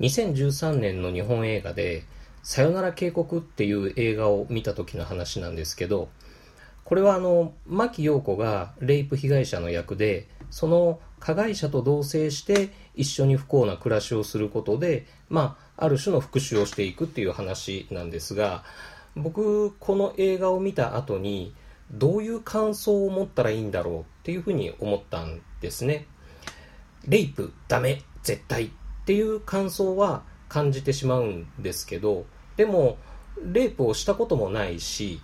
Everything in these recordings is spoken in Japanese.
2013年の日本映画でさよなら渓谷っていう映画を見た時の話なんですけど、これは牧陽子がレイプ被害者の役で、その加害者と同棲して一緒に不幸な暮らしをすることで、ある種の復讐をしていくっていう話なんですが、僕この映画を見た後にどういう感想を持ったらいいんだろうっていうふうに思ったんですね。レイプダメ絶対っていう感想は感じてしまうんですけど、でもレイプをしたこともないし、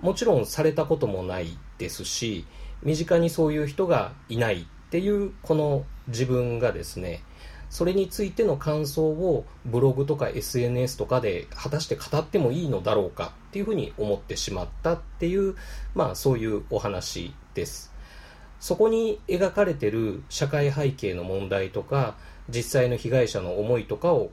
もちろんされたこともないですし、身近にそういう人がいないっていうこの自分がですね、それについての感想をブログとか SNS とかで果たして語ってもいいのだろうかっていうふうに思ってしまったっていう、そういうお話です。そこに描かれている社会背景の問題とか、実際の被害者の思いとかを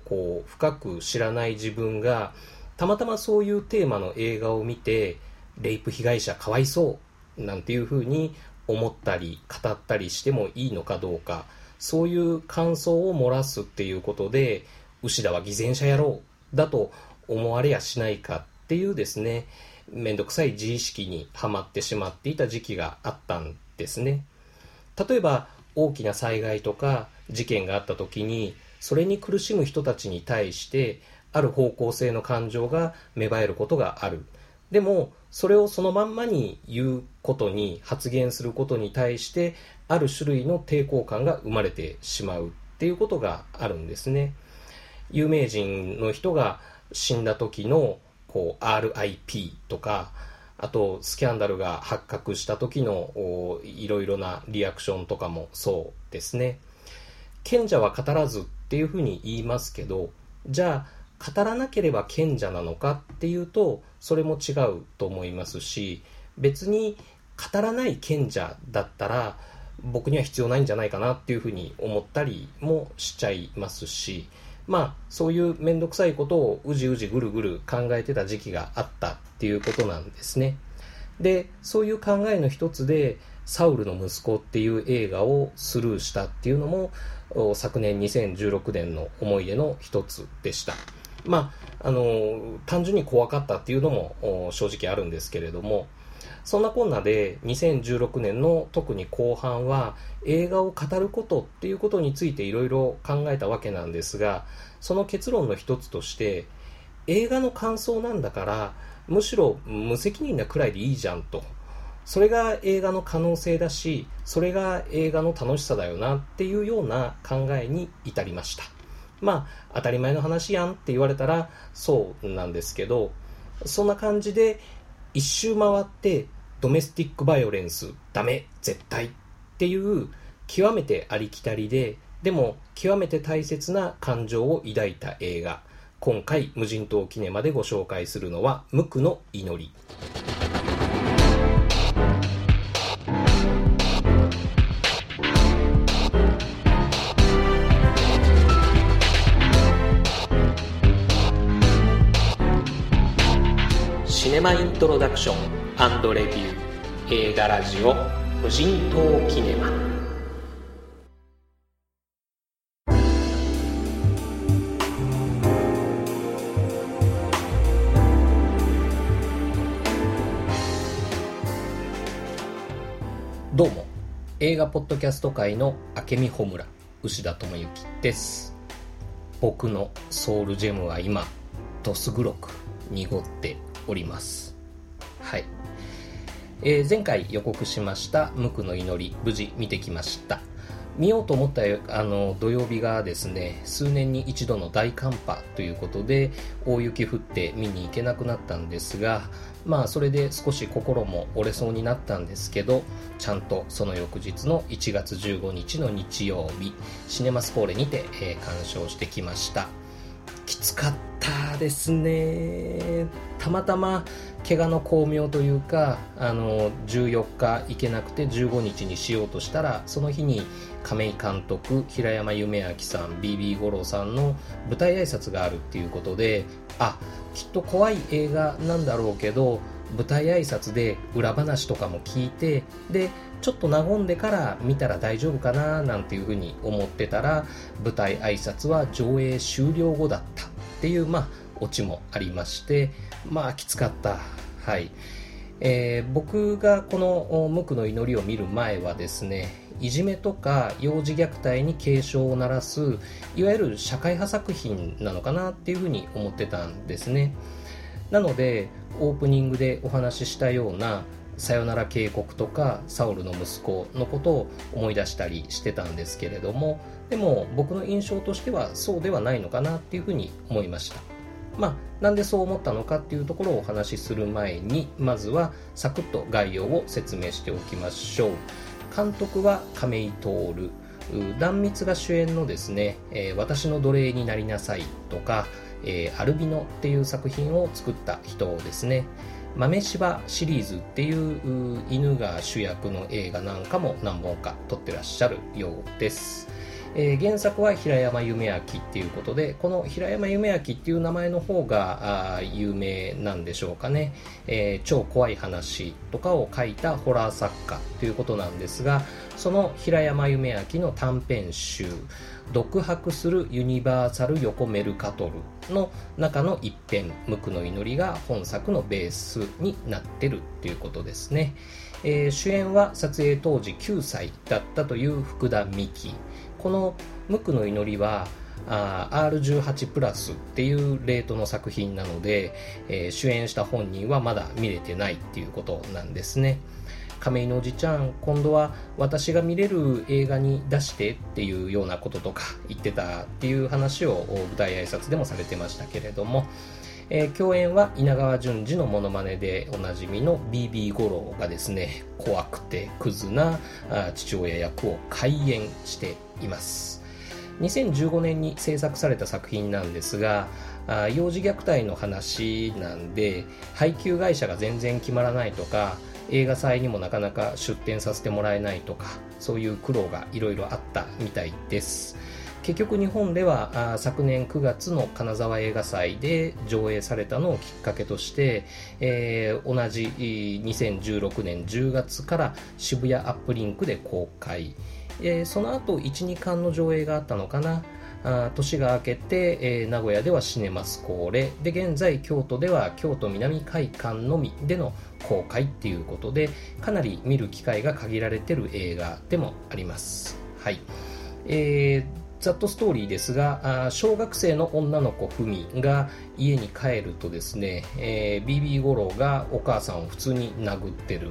深く知らない自分が、たまたまそういうテーマの映画を見て、レイプ被害者かわいそうなんていうふうに思ったり語ったりしてもいいのかどうか、そういう感想を漏らすっていうことで、牛田は偽善者野郎だと思われやしないかっていうですね、めんどくさい自意識にはまってしまっていた時期があったんですね。例えば大きな災害とか事件があった時に、それに苦しむ人たちに対してある方向性の感情が芽生えることがある。でもそれをそのまんまに言うことに、発言することに対してある種類の抵抗感が生まれてしまうっていうことがあるんですね。有名人の人が死んだ時のRIP とか、あとスキャンダルが発覚した時のいろいろなリアクションとかもそうですね。賢者は語らずっていうふうに言いますけど、じゃあ語らなければ賢者なのかっていうと、それも違うと思いますし、別に語らない賢者だったら僕には必要ないんじゃないかなっていうふうに思ったりもしちゃいますし、そういうめんどくさいことをうじうじぐるぐる考えてた時期があったっていうことなんですね。で、そういう考えの一つでサウルの息子っていう映画をスルーしたっていうのも昨年2016年の思い出の一つでした。単純に怖かったっていうのも正直あるんですけれども、そんなこんなで2016年の特に後半は映画を語ることっていうことについていろいろ考えたわけなんですが、その結論の一つとして、映画の感想なんだからむしろ無責任なくらいでいいじゃんと、それが映画の可能性だし、それが映画の楽しさだよなっていうような考えに至りました。当たり前の話やんって言われたらそうなんですけど、そんな感じで一周回ってドメスティックバイオレンスダメ絶対っていう極めてありきたりで、でも極めて大切な感情を抱いた映画、今回無人島キネマでご紹介するのは無垢の祈り。シネマイントロダクション&レビュー映画ラジオ無人島キネマ。どうも、映画ポッドキャスト界の明美穂村、牛田智之です。僕のソウルジェムは今どす黒く濁っております。前回予告しました無垢の祈り、無事見てきました。見ようと思った土曜日がですね、数年に一度の大寒波ということで大雪降って見に行けなくなったんですが、それで少し心も折れそうになったんですけど、ちゃんとその翌日の1月15日の日曜日、シネマスコーレにて、鑑賞してきました。きつかったですね。たまたま怪我の巧妙というか、14日行けなくて15日にしようとしたら、その日に亀井監督、平山夢明さん、BB 五郎さんの舞台挨拶があるっていうことで、きっと怖い映画なんだろうけど舞台挨拶で裏話とかも聞いて、でちょっと和んでから見たら大丈夫かななんていうふうに思ってたら、舞台挨拶は上映終了後だったっていう、まあオチもありまして、まあきつかった。はい。僕がこの無垢の祈りを見る前はですね、いじめとか幼児虐待に警鐘を鳴らす、いわゆる社会派作品なのかなっていうふうに思ってたんですね。なのでオープニングでお話ししたようなさよなら渓谷とかサウルの息子のことを思い出したりしてたんですけれども、でも僕の印象としてはそうではないのかなっていうふうに思いました。まあ、なんでそう思ったのかっていうところをお話しする前に、まずはサクッと概要を説明しておきましょう。監督は亀井徹、壇蜜が主演のですね、私の奴隷になりなさいとか、アルビノっていう作品を作った人ですね。豆柴シリーズっていう犬が主役の映画なんかも何本か撮ってらっしゃるようです。原作は平山夢明っていうことで、この平山夢明っていう名前の方が有名なんでしょうかね。超怖い話とかを書いたホラー作家ということなんですが、その平山夢明の短編集「独白するユニバーサル横メルカトル」の中の一編「無垢の祈り」が本作のベースになってるっていうことですね。主演は撮影当時9歳だったという福田美貴。この無垢の祈りは R18 プラスっていうレートの作品なので、主演した本人はまだ見れてないっていうことなんですね。亀井のおじちゃん、今度は私が見れる映画に出してっていうようなこととか言ってたっていう話を舞台挨拶でもされてましたけれども、共演は稲川淳二のモノマネでおなじみの BB 五郎がですね、怖くてクズな父親役を怪演しています。2015年に制作された作品なんですが、幼児虐待の話なんで配給会社が全然決まらないとか、映画祭にもなかなか出展させてもらえないとか、そういう苦労がいろいろあったみたいです。結局日本では昨年9月の金沢映画祭で上映されたのをきっかけとして、同じ2016年10月から渋谷アップリンクで公開、その後 1,2 巻の上映があったのかな。年が明けて、名古屋ではシネマスコーレで、現在京都では京都南会館のみでの公開っていうことで、かなり見る機会が限られてる映画でもあります。はい。ざっとストーリーですが、小学生の女の子ふみが家に帰るとですね、BB 五郎がお母さんを普通に殴ってる。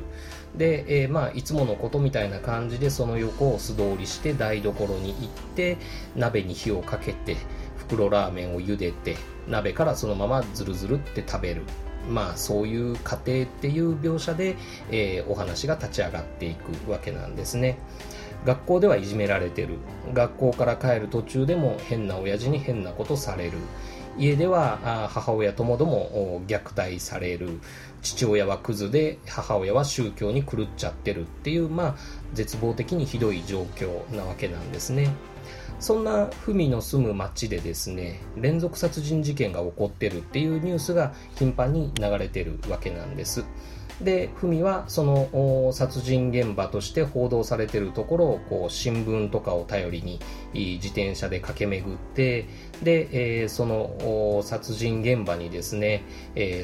で、まあいつものことみたいな感じでその横を素通りして台所に行って、鍋に火をかけて袋ラーメンを茹でて、鍋からそのままズルズルって食べる、まあそういう過程っていう描写で、お話が立ち上がっていくわけなんですね。学校ではいじめられてる。学校から帰る途中でも変な親父に変なことされる。家では母親ともども虐待される。父親はクズで母親は宗教に狂っちゃってるっていう、まあ絶望的にひどい状況なわけなんですね。そんな文の住む町でですね、連続殺人事件が起こってるっていうニュースが頻繁に流れてるわけなんです。で、文はその殺人現場として報道されているところをこう新聞とかを頼りに自転車で駆け巡って、で、その殺人現場にですね、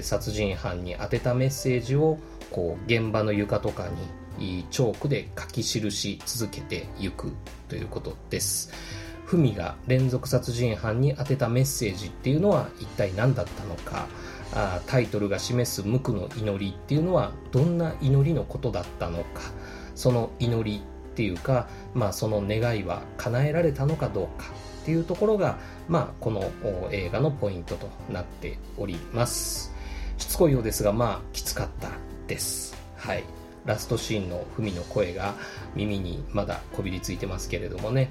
殺人犯に宛てたメッセージをこう現場の床とかにチョークで書き記し続けていくということです。文が連続殺人犯に宛てたメッセージっていうのは一体何だったのか、タイトルが示す無垢の祈りっていうのはどんな祈りのことだったのか、その祈りっていうか、まあ、その願いは叶えられたのかどうかっていうところが、まあ、この映画のポイントとなっております。しつこいようですが、まあきつかったです。はい。ラストシーンの文の声が耳にまだこびりついてますけれどもね。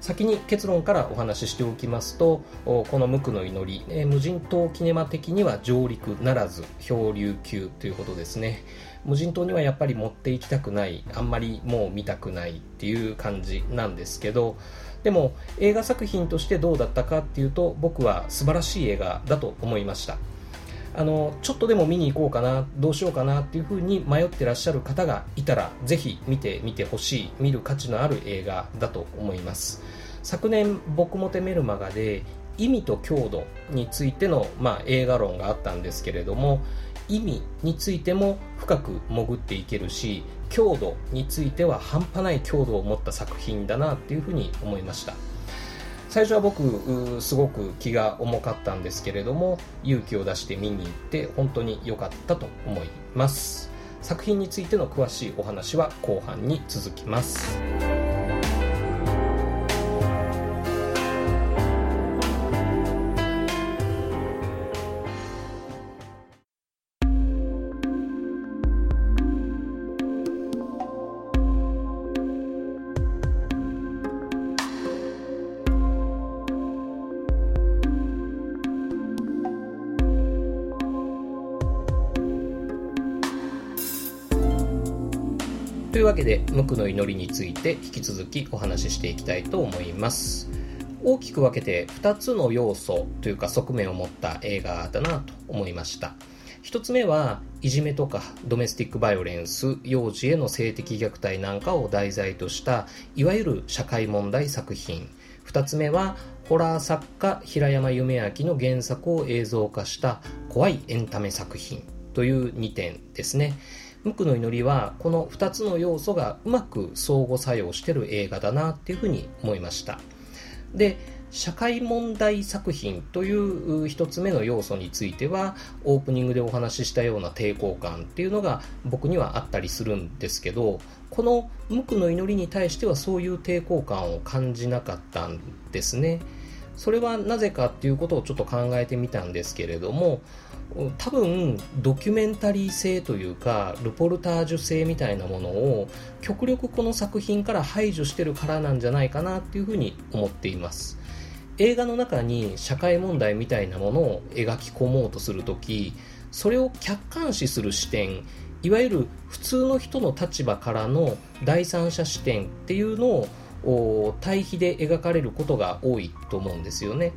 先に結論からお話ししておきますと、この無垢の祈り、無人島キネマ的には上陸ならず漂流級ということですね。無人島にはやっぱり持って行きたくない、あんまりもう見たくないっていう感じなんですけど、でも映画作品としてどうだったかっていうと、僕は素晴らしい映画だと思いました。ちょっとでも見に行こうかな、どうしようかなっていう風に迷ってらっしゃる方がいたら、ぜひ見てみてほしい、見る価値のある映画だと思います。昨年僕もてメルマガで意味と強度についての、映画論があったんですけれども、意味についても深く潜っていけるし、強度については半端ない強度を持った作品だなっていう風に思いました。最初は僕すごく気が重かったんですけれども、勇気を出して見に行って本当に良かったと思います。作品についての詳しいお話は後半に続きます。というわけで、無垢の祈りについて引き続きお話ししていきたいと思います。大きく分けて2つの要素というか側面を持った映画だなと思いました。1つ目はいじめとかドメスティックバイオレンス、幼児への性的虐待なんかを題材としたいわゆる社会問題作品。2つ目はホラー作家平山夢明の原作を映像化した怖いエンタメ作品という2点ですね。無垢の祈りはこの2つの要素がうまく相互作用している映画だなっていうふうに思いました。で、社会問題作品という1つ目の要素については、オープニングでお話ししたような抵抗感っていうのが僕にはあったりするんですけど、この無垢の祈りに対してはそういう抵抗感を感じなかったんですね。それはなぜかっていうことをちょっと考えてみたんですけれども、多分ドキュメンタリー性というかルポルタージュ性みたいなものを極力この作品から排除してるからなんじゃないかなっていうふうに思っています。映画の中に社会問題みたいなものを描き込もうとするとき、それを客観視する視点、いわゆる普通の人の立場からの第三者視点っていうのを対比で描かれることが多いと思うんですよね。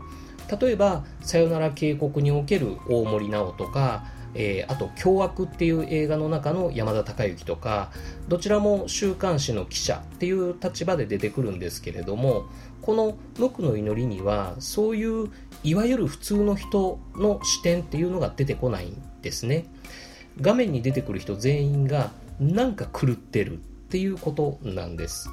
例えばさよなら渓谷における大森奈緒とか、あと凶悪っていう映画の中の山田孝之とか、どちらも週刊誌の記者っていう立場で出てくるんですけれども、この無垢の祈りにはそういういわゆる普通の人の視点っていうのが出てこないんですね。画面に出てくる人全員がなんか狂ってるっていうことなんです。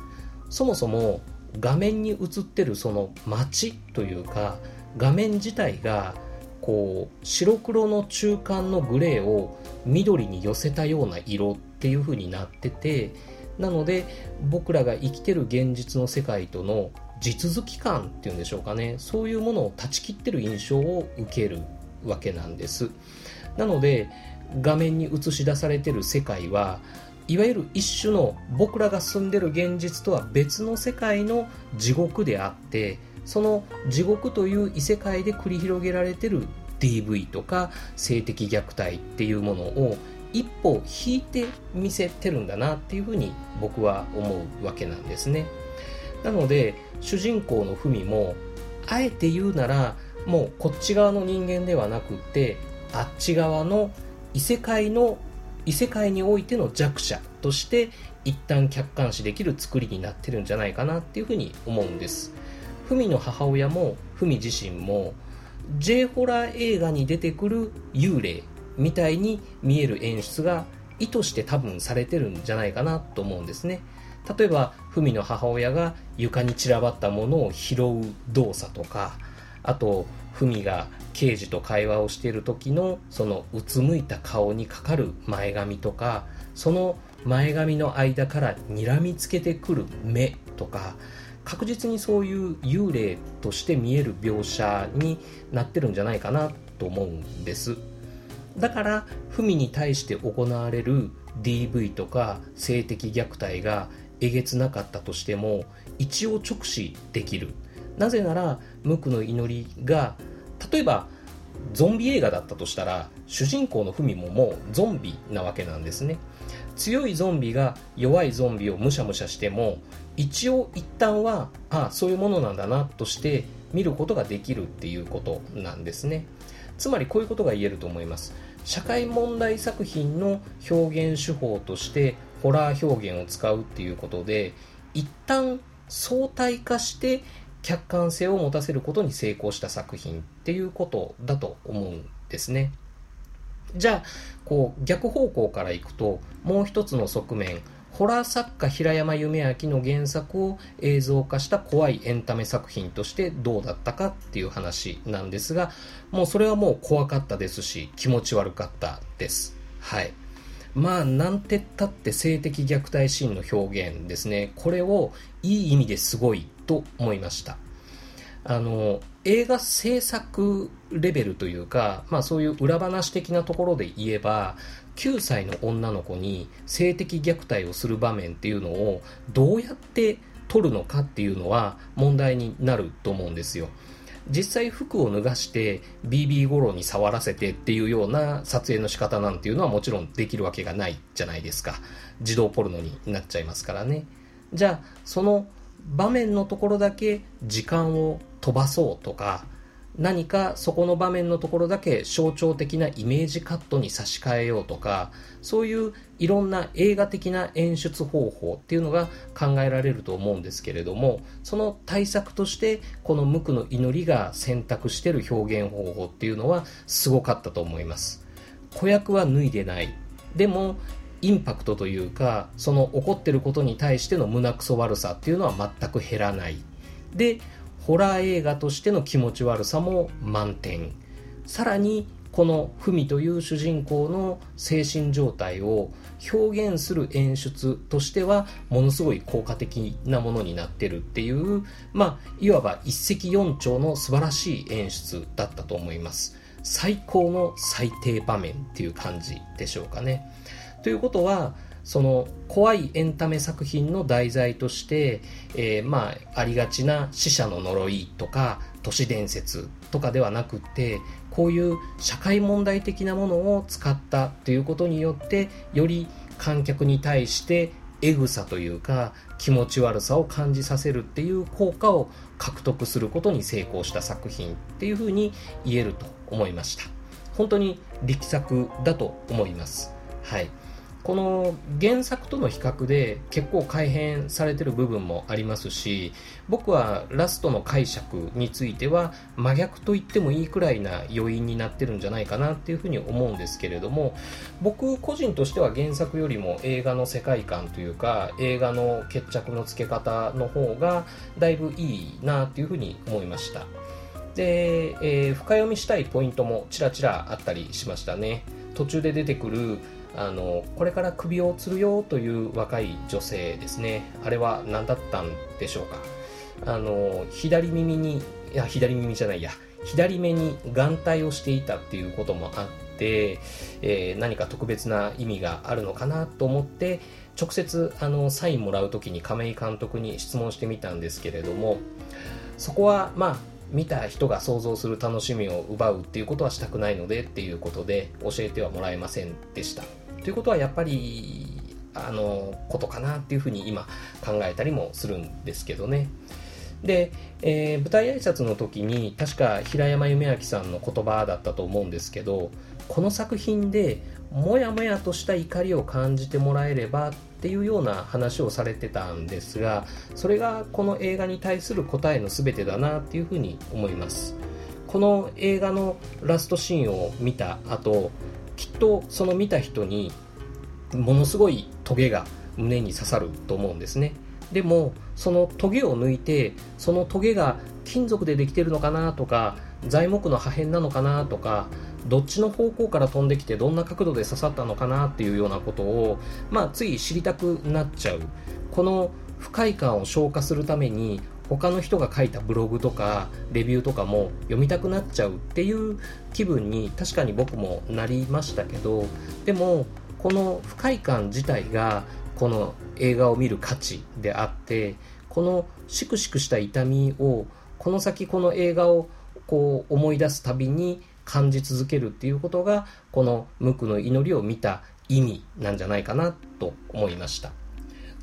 そもそも画面に映ってるその街というか、画面自体がこう白黒の中間のグレーを緑に寄せたような色っていう風になってて、なので僕らが生きてる現実の世界との地続き感っていうんでしょうかね、そういうものを断ち切ってる印象を受けるわけなんです。なので画面に映し出されてる世界はいわゆる一種の僕らが住んでる現実とは別の世界の地獄であって、その地獄という異世界で繰り広げられている DV とか性的虐待っていうものを一歩引いて見せてるんだなっていうふうに僕は思うわけなんですね。なので主人公の文も、あえて言うならもうこっち側の人間ではなくて、あっち側の異世界においての弱者として一旦客観視できる作りになってるんじゃないかなっていうふうに思うんです。フミの母親もフミ自身も J ホラー映画に出てくる幽霊みたいに見える演出が意図して多分されてるんじゃないかなと思うんですね。例えばフミの母親が床に散らばったものを拾う動作とか、あとフミが刑事と会話をしている時のそのうつむいた顔にかかる前髪とか、その前髪の間から睨みつけてくる目とか、確実にそういう幽霊として見える描写になってるんじゃないかなと思うんです。だからフミに対して行われる DV とか性的虐待がえげつなかったとしても一応直視できる。なぜなら無垢の祈りが例えばゾンビ映画だったとしたら、主人公のフミももうゾンビなわけなんですね。強いゾンビが弱いゾンビをむしゃむしゃしても、一応一旦はそういうものなんだなとして見ることができるっていうことなんですね。つまりこういうことが言えると思います。社会問題作品の表現手法としてホラー表現を使うっていうことで、一旦相対化して客観性を持たせることに成功した作品っていうことだと思うんですね。じゃあこう逆方向からいくと、もう一つの側面、ホラー作家平山夢明の原作を映像化した怖いエンタメ作品としてどうだったかっていう話なんですが、もうそれはもう怖かったですし気持ち悪かったです。はい。まあなんてったって性的虐待シーンの表現ですね。これをいい意味ですごいと思いました。映画制作レベルというか、まあそういう裏話的なところで言えば、9歳の女の子に性的虐待をする場面っていうのをどうやって撮るのかっていうのは問題になると思うんですよ。実際服を脱がして BB ゴロに触らせてっていうような撮影の仕方なんていうのはもちろんできるわけがないじゃないですか。児童ポルノになっちゃいますからね。じゃあその場面のところだけ時間を飛ばそうとか、何かそこの場面のところだけ象徴的なイメージカットに差し替えようとか、そういういろんな映画的な演出方法っていうのが考えられると思うんですけれども、その対策としてこの無垢の祈りが選択している表現方法っていうのはすごかったと思います。子役は脱いでない、でもインパクトというか、その起こってることに対しての胸くそ悪さっていうのは全く減らない。でホラー映画としての気持ち悪さも満点。さらにこのフミという主人公の精神状態を表現する演出としてはものすごい効果的なものになってるっていう、まあいわば一石四鳥の素晴らしい演出だったと思います。最高の最低場面っていう感じでしょうかね。ということは、その怖いエンタメ作品の題材として、まあありがちな死者の呪いとか都市伝説とかではなくて、こういう社会問題的なものを使ったということによってより観客に対してエグさというか気持ち悪さを感じさせるっていう効果を獲得することに成功した作品っていうふうに言えると思いました。本当に力作だと思います。はい。この原作との比較で結構改変されてる部分もありますし、僕はラストの解釈については真逆と言ってもいいくらいな余韻になってるんじゃないかなっていうふうに思うんですけれども、僕個人としては原作よりも映画の世界観というか映画の決着のつけ方の方がだいぶいいなっていうふうに思いました。で、深読みしたいポイントもちらちらあったりしましたね。途中で出てくるこれから首を吊るよという若い女性ですね。あれは何だったんでしょうか。左目に眼帯をしていたっていうこともあって、何か特別な意味があるのかなと思って直接サインもらうときに亀井監督に質問してみたんですけれども、そこはまあ見た人が想像する楽しみを奪うっていうことはしたくないのでっていうことで教えてはもらえませんでした。ということはやっぱりことかなっていうふうに今考えたりもするんですけどね。で、舞台挨拶の時に確か平山夢明さんの言葉だったと思うんですけど、この作品でもやもやとした怒りを感じてもらえればっていうような話をされてたんですが、それがこの映画に対する答えの全てだなっていうふうに思います。この映画のラストシーンを見た後、きっとその見た人にものすごいトゲが胸に刺さると思うんですね。でもそのトゲを抜いて、そのトゲが金属でできてるのかなとか材木の破片なのかなとか、どっちの方向から飛んできてどんな角度で刺さったのかなっていうようなことを、まあつい知りたくなっちゃう。この不快感を消化するために他の人が書いたブログとかレビューとかも読みたくなっちゃうっていう気分に確かに僕もなりましたけど、でもこの不快感自体がこの映画を見る価値であって、このシクシクした痛みをこの先この映画をこう思い出すたびに感じ続けるっていうことがこの無垢の祈りを見た意味なんじゃないかなと思いました。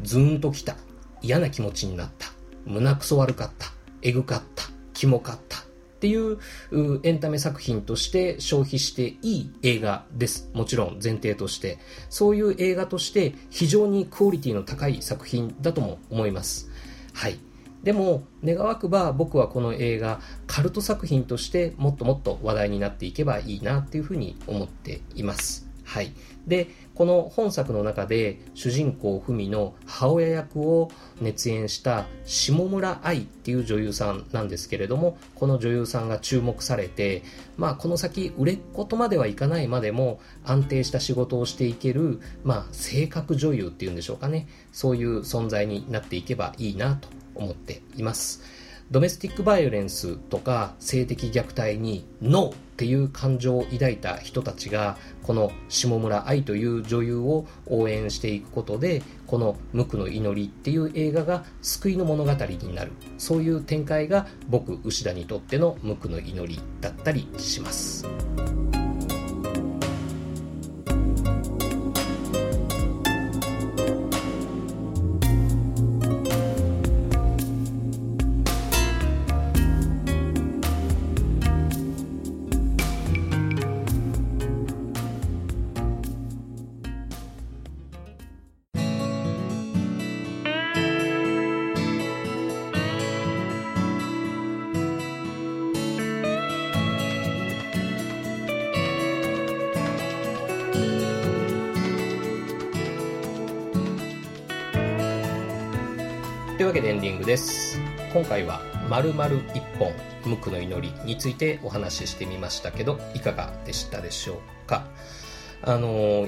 ズーンときた、嫌な気持ちになった、胸くそ悪かった、えぐかった、キモかった、っていうエンタメ作品として消費していい映画です。もちろん前提としてそういう映画として非常にクオリティの高い作品だとも思います。はい。でも願わくば僕はこの映画カルト作品としてもっともっと話題になっていけばいいなっていうふうに思っています。はい。でこの本作の中で主人公フミの母親役を熱演した下村愛っていう女優さんなんですけれども、この女優さんが注目されて、この先売れっ子とまではいかないまでも安定した仕事をしていける、性格女優っていうんでしょうかね、そういう存在になっていけばいいなと思っています。ドメスティックバイオレンスとか性的虐待にノーっていう感情を抱いた人たちがこの下村愛という女優を応援していくことで、この無垢の祈りっていう映画が救いの物語になる、そういう展開が僕牛田にとっての無垢の祈りだったりします。というわけでエンディングです。今回は丸々一本無垢の祈りについてお話ししてみましたけど、いかがでしたでしょうか。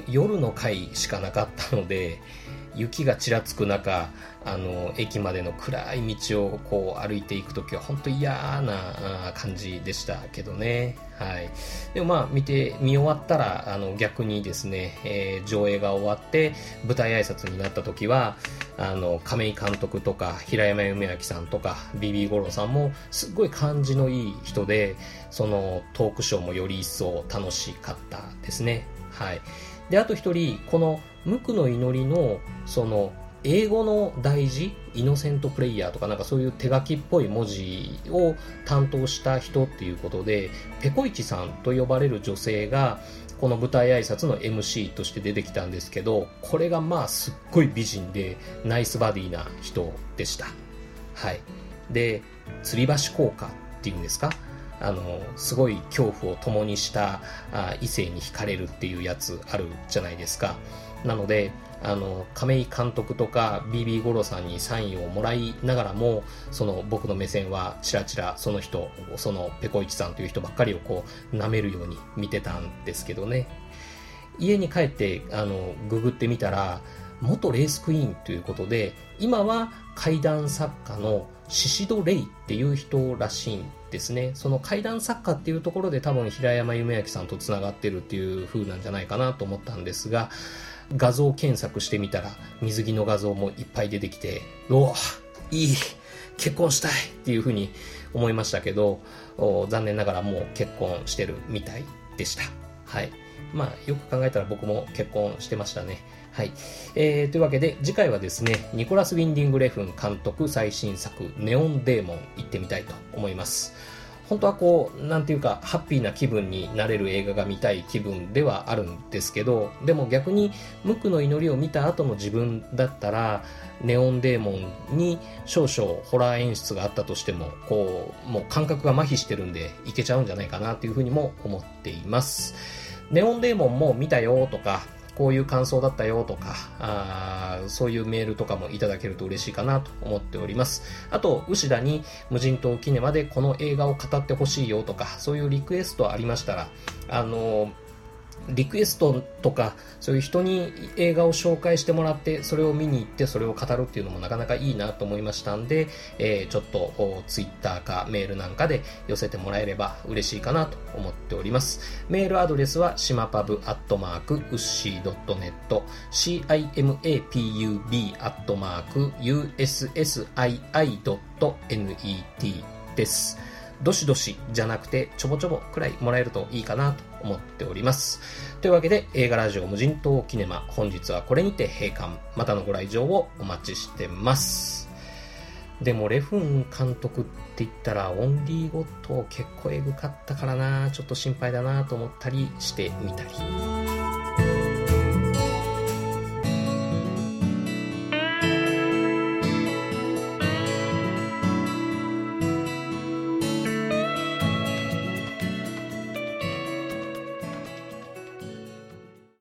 夜の回しかなかったので、雪がちらつく中駅までの暗い道をこう歩いていくときは本当に嫌な感じでしたけどね。はい。でも見終わったら逆にですね、上映が終わって舞台挨拶になったときは亀井監督とか平山夢明さんとか BB 五郎さんもすっごい感じのいい人で、そのトークショーもより一層楽しかったですね。はい。であと一人この無垢の祈りのその英語の題字イノセントプレイヤーとかそういう手書きっぽい文字を担当した人っていうことで、ペコイチさんと呼ばれる女性がこの舞台挨拶の MC として出てきたんですけど、これがすっごい美人でナイスバディな人でした。はい。で吊り橋効果っていうんですか、すごい恐怖を共にした異性に惹かれるっていうやつあるじゃないですか。なので亀井監督とか BB 五郎さんにサインをもらいながらも、その僕の目線はちらちらその人、そのペコイチさんという人ばっかりをこう舐めるように見てたんですけどね。家に帰ってググってみたら、元レースクイーンということで今は怪談作家のシシド・レイっていう人らしいんですね。その怪談作家っていうところで多分平山夢明さんとつながってるっていう風なんじゃないかなと思ったんですが、画像検索してみたら水着の画像もいっぱい出てきて、おーいい結婚したいっていう風に思いましたけど、残念ながらもう結婚してるみたいでした。はい。よく考えたら僕も結婚してましたね。はい。というわけで次回はですね、ニコラス・ウィンディング・レフン監督最新作ネオンデーモン行ってみたいと思います。本当はハッピーな気分になれる映画が見たい気分ではあるんですけど、でも逆に無垢の祈りを見た後の自分だったらネオンデーモンに少々ホラー演出があったとしてももう感覚が麻痺してるんでいけちゃうんじゃないかなというふうにも思っています。ネオンデーモンも見たよとか、こういう感想だったよとか、そういうメールとかもいただけると嬉しいかなと思っております。あと牛田に無人島キネマでこの映画を語ってほしいよとか、そういうリクエストありましたらリクエストとかそういう人に映画を紹介してもらってそれを見に行ってそれを語るっていうのもなかなかいいなと思いましたんで、ちょっとツイッターかメールなんかで寄せてもらえれば嬉しいかなと思っております。メールアドレスはshimapabu@ussy.net shimapabu@ussii.net です。どしどしじゃなくてちょぼちょぼくらいもらえるといいかなと思っております。というわけで映画ラジオ無人島キネマ、本日はこれにて閉館。またのご来場をお待ちしてます。でもレフン監督って言ったらオンリーゴッド結構エグかったからな、ちょっと心配だなと思ったりしてみたり。